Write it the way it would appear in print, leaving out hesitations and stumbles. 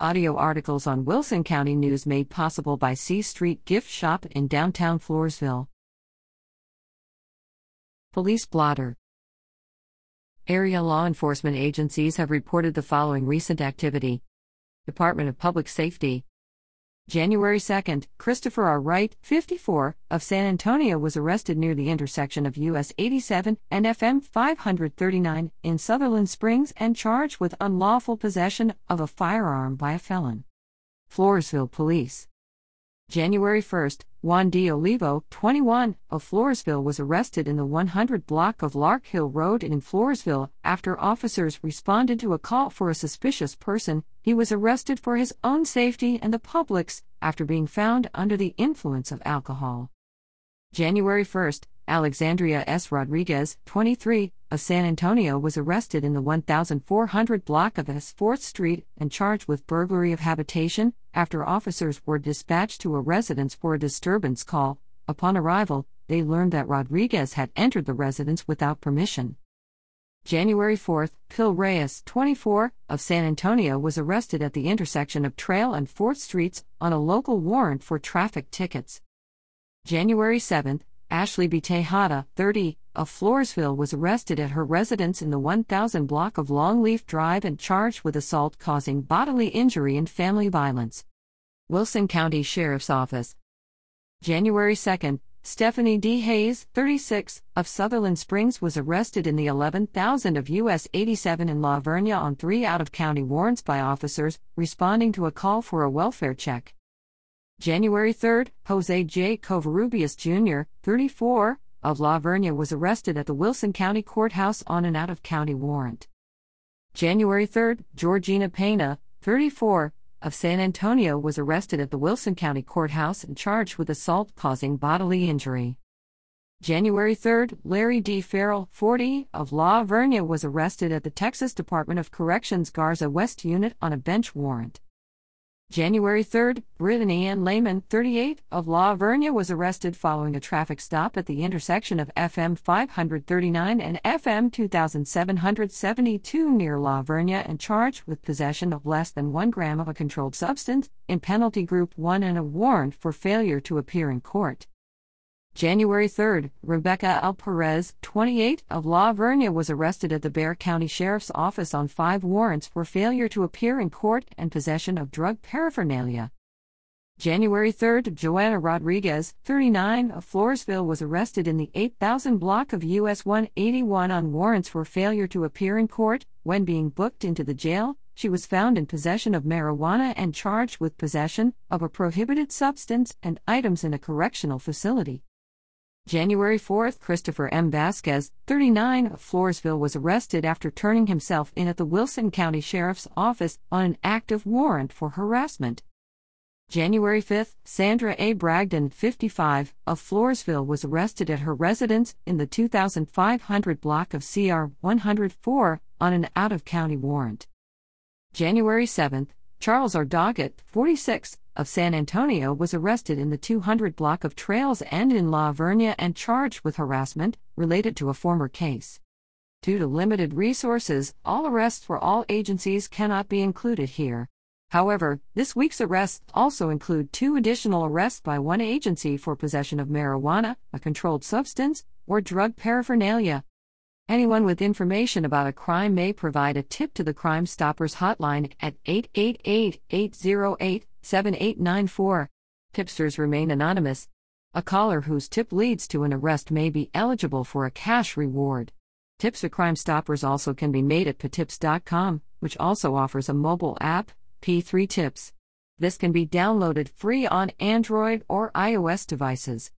Audio articles on Wilson County News made possible by C Street Gift Shop in downtown Floresville. Police blotter. Area law enforcement agencies have reported the following recent activity. Department of Public Safety. January 2, Christopher R. Wright, 54, of San Antonio was arrested near the intersection of U.S. 87 and F.M. 539 in Sutherland Springs and charged with unlawful possession of a firearm by a felon. Floresville Police. January 1, Juan D. Olivo, 21, of Floresville was arrested in the 100 block of Lark Hill Road in Floresville. After officers responded to a call for a suspicious person, he was arrested for his own safety and the public's, after being found under the influence of alcohol. January 1, Alexandria S. Rodriguez, 23, of San Antonio was arrested in the 1,400 block of S. 4th Street and charged with burglary of habitation, after officers were dispatched to a residence for a disturbance call. Upon arrival, they learned that Rodriguez had entered the residence without permission. January 4, Phil Reyes, 24, of San Antonio was arrested at the intersection of Trail and 4th Streets on a local warrant for traffic tickets. January 7, Ashley B. Tejada, 30, of Floresville was arrested at her residence in the 1,000 block of Longleaf Drive and charged with assault causing bodily injury and family violence. Wilson County Sheriff's Office. January 2, Stephanie D. Hayes, 36, of Sutherland Springs was arrested in the 11,000 of U.S. 87 in La Vernia on 3 out-of-county warrants by officers, responding to a call for a welfare check. January 3, Jose J. Covarrubias, Jr., 34, of La Vernia was arrested at the Wilson County Courthouse on an out-of-county warrant. January 3, Georgina Pena, 34, of San Antonio was arrested at the Wilson County Courthouse and charged with assault causing bodily injury. January 3, Larry D. Farrell, 40, of La Vernia was arrested at the Texas Department of Corrections Garza West Unit on a bench warrant. January 3, Brittany Ann Lehman, 38, of La Vernia was arrested following a traffic stop at the intersection of FM 539 and FM 2772 near La Vernia and charged with possession of less than 1 gram of a controlled substance, in Penalty Group 1 and a warrant for failure to appear in court. January 3, Rebecca Alperez, 28, of La Vernia was arrested at the Bexar County Sheriff's Office on 5 warrants for failure to appear in court and possession of drug paraphernalia. January 3, Joanna Rodriguez, 39, of Floresville was arrested in the 8,000 block of U.S. 181 on warrants for failure to appear in court. When being booked into the jail, she was found in possession of marijuana and charged with possession of a prohibited substance and items in a correctional facility. January 4, Christopher M. Vasquez, 39, of Floresville was arrested after turning himself in at the Wilson County Sheriff's Office on an active warrant for harassment. January 5, Sandra A. Bragdon, 55, of Floresville was arrested at her residence in the 2,500 block of CR 104 on an out-of-county warrant. January 7, Charles R. Doggett, 46, of San Antonio was arrested in the 200 block of Trails and in La Vernia and charged with harassment related to a former case. Due to limited resources, all arrests for all agencies cannot be included here. However, this week's arrests also include 2 additional arrests by 1 agency for possession of marijuana, a controlled substance, or drug paraphernalia. Anyone with information about a crime may provide a tip to the Crime Stoppers hotline at 888-808-7894. Tipsters remain anonymous. A caller whose tip leads to an arrest may be eligible for a cash reward. Tips to Crime Stoppers also can be made at patips.com, which also offers a mobile app, P3 Tips. This can be downloaded free on Android or iOS devices.